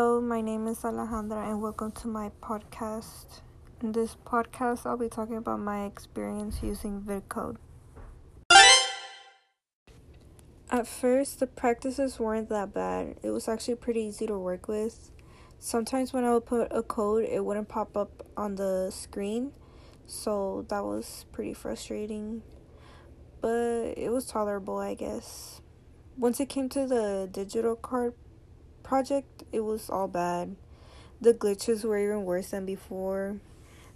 Hello, my name is Alejandra and welcome to my podcast. In this podcast, I'll be talking about my experience using VidCode. At first, the practices weren't that bad. It was actually pretty easy to work with. Sometimes when I would put a code, it wouldn't pop up on the screen, so that was pretty frustrating. But it was tolerable, I guess. Once it came to the digital card project, it was all bad. The glitches were even worse than before.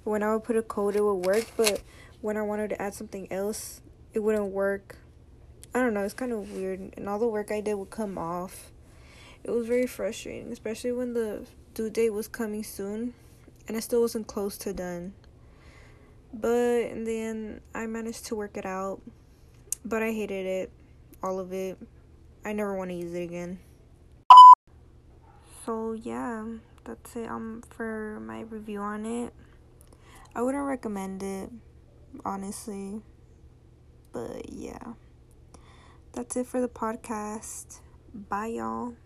When I would put a code, it would work, but when I wanted to add something else, it wouldn't work. I don't know, it's kind of weird, and all the work I did would come off. It was very frustrating, especially when the due date was coming soon, and I still wasn't close to done. But in the end, I managed to work it out, but I hated it, all of it. I never want to use it again. So yeah, that's it for my review on it. I wouldn't recommend it, honestly. But yeah, that's it for the podcast. Bye, y'all.